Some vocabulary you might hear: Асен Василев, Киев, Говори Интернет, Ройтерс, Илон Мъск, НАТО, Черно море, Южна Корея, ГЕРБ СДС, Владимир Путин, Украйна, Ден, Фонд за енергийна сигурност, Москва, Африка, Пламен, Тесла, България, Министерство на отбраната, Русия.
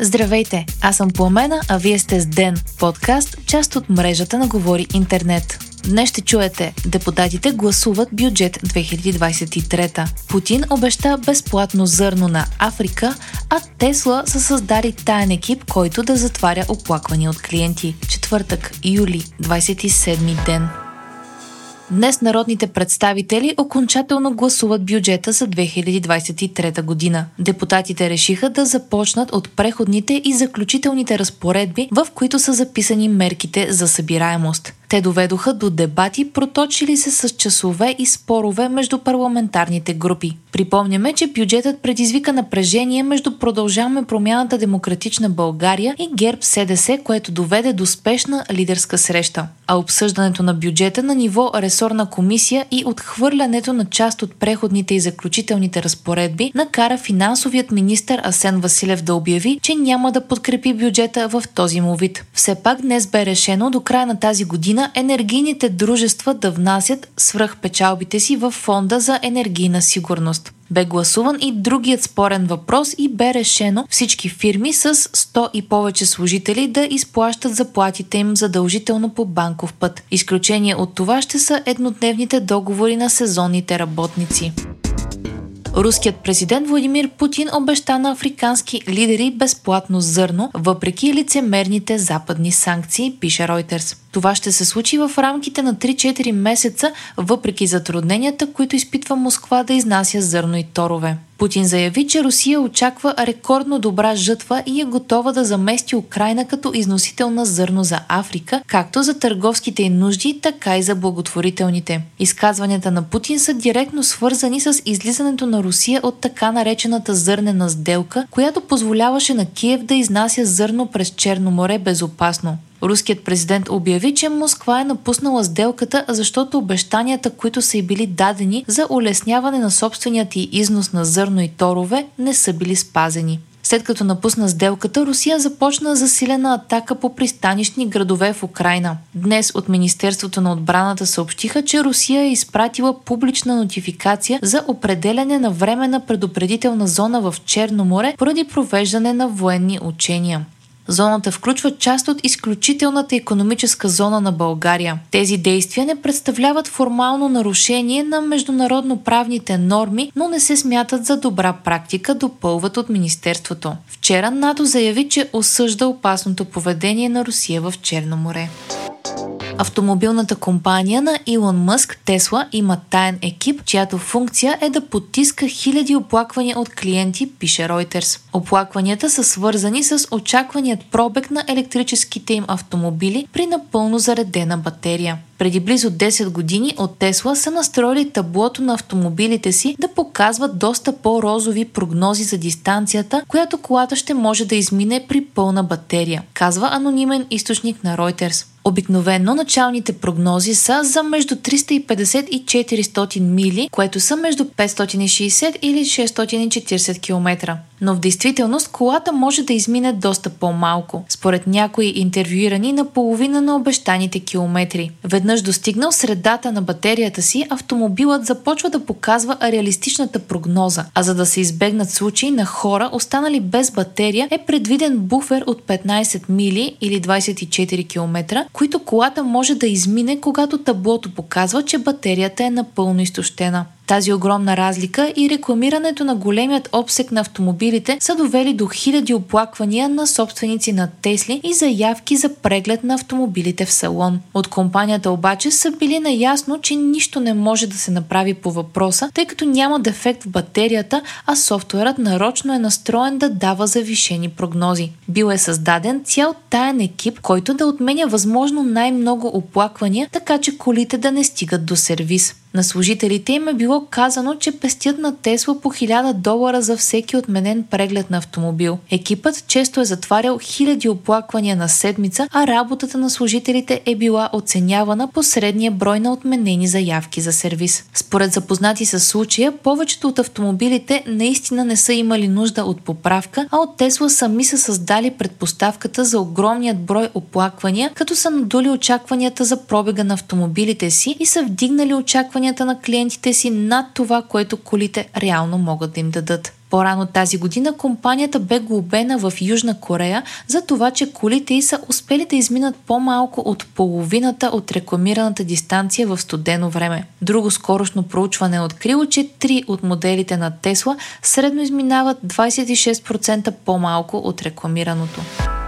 Здравейте, аз съм Пламена, а вие сте с Ден, подкаст, част от мрежата на Говори Интернет. Днес ще чуете, депутатите гласуват бюджет 2023. Путин обеща безплатно зърно на Африка, а Тесла са създали таен екип, който да затваря оплаквания от клиенти. Четвъртък, юли, 27 ден. Днес народните представители окончателно гласуват бюджета за 2023 година. Депутатите решиха да започнат от преходните и заключителните разпоредби, в които са записани мерките за събираемост. Те доведоха до дебати, проточили се с часове и спорове между парламентарните групи. Припомняме, че бюджетът предизвика напрежение между Продължаваме промяната, Демократична България и ГЕРБ СДС, което доведе до спешна лидерска среща. А обсъждането на бюджета на ниво ресорна комисия и отхвърлянето на част от преходните и заключителните разпоредби накара финансовият министър Асен Василев да обяви, че няма да подкрепи бюджета в този му вид. Все пак днес бе решено до края на тази година енергийните дружества да внасят свръхпечалбите си във Фонда за енергийна сигурност. Бе гласуван и другият спорен въпрос и бе решено всички фирми с 100 и повече служители да изплащат заплатите им задължително по банков път. Изключение от това ще са еднодневните договори на сезонните работници. Руският президент Владимир Путин обеща на африкански лидери безплатно зърно, въпреки лицемерните западни санкции, пише Ройтерс. Това ще се случи в рамките на 3-4 месеца, въпреки затрудненията, които изпитва Москва да изнася зърно и торове. Путин заяви, че Русия очаква рекордно добра жътва и е готова да замести Украйна като износител на зърно за Африка, както за търговските ѝ нужди, така и за благотворителните. Изказванията на Путин са директно свързани с излизането на Русия от така наречената зърнена сделка, която позволяваше на Киев да изнася зърно през Черно море безопасно. Руският президент обяви, че Москва е напуснала сделката, защото обещанията, които са й били дадени за улесняване на собственият ѝ износ на зърно и торове, не са били спазени. След като напусна сделката, Русия започна засилена атака по пристанищни градове в Украйна. Днес от Министерството на отбраната съобщиха, че Русия е изпратила публична нотификация за определяне на временна предупредителна зона в Черно море поради провеждане на военни учения. Зоната включва част от изключителната икономическа зона на България. Тези действия не представляват формално нарушение на международноправните норми, но не се смятат за добра практика, допълват от Министерството. Вчера НАТО заяви, че осъжда опасното поведение на Русия в Черно море. Автомобилната компания на Илон Мъск, Тесла, има таен екип, чиято функция е да потиска хиляди оплаквания от клиенти, пише Ройтерс. Оплакванията са свързани с очакваният пробег на електрическите им автомобили при напълно заредена батерия. Преди близо 10 години от Тесла са настроили таблото на автомобилите си да показват доста по-розови прогнози за дистанцията, която колата ще може да измине при пълна батерия, казва анонимен източник на Ройтерс. Обикновено началните прогнози са за между 350 и 400 мили, което са между 560 или 640 км. Но в действителност колата може да измине доста по-малко, според някои интервюирани на половина на обещаните километри. Веднъж достигнал средата на батерията си, автомобилът започва да показва реалистичната прогноза, а за да се избегнат случаи на хора, останали без батерия, е предвиден буфер от 15 мили или 24 км, които колата може да измине, когато таблото показва, че батерията е напълно изтощена. Тази огромна разлика и рекламирането на големият обсек на автомобилите са довели до хиляди оплаквания на собственици на Тесли и заявки за преглед на автомобилите в салон. От компанията обаче са били наясно, че нищо не може да се направи по въпроса, тъй като няма дефект в батерията, а софтуерът нарочно е настроен да дава завишени прогнози. Бил е създаден цял таен екип, който да отменя възможно най-много оплаквания, така че колите да не стигат до сервис. На служителите им е било казано, че пестят на Тесла по $1000 за всеки отменен преглед на автомобил. Екипът често е затварял хиляди оплаквания на седмица, а работата на служителите е била оценявана по средния брой на отменени заявки за сервис. Според запознати със случая, повечето от автомобилите наистина не са имали нужда от поправка, а от Тесла сами са създали предпоставката за огромният брой оплаквания, като са надули очакванията за пробега на автомобилите си и са вдигнали очаквания очакванията на клиентите си над това, което колите реално могат да им дадат. По-рано тази година компанията бе глобена в Южна Корея за това, че колите ѝ са успели да изминат по-малко от половината от рекламираната дистанция в студено време. Друго скорошно проучване е открило, че 3 от моделите на Тесла средно изминават 26% по-малко от рекламираното.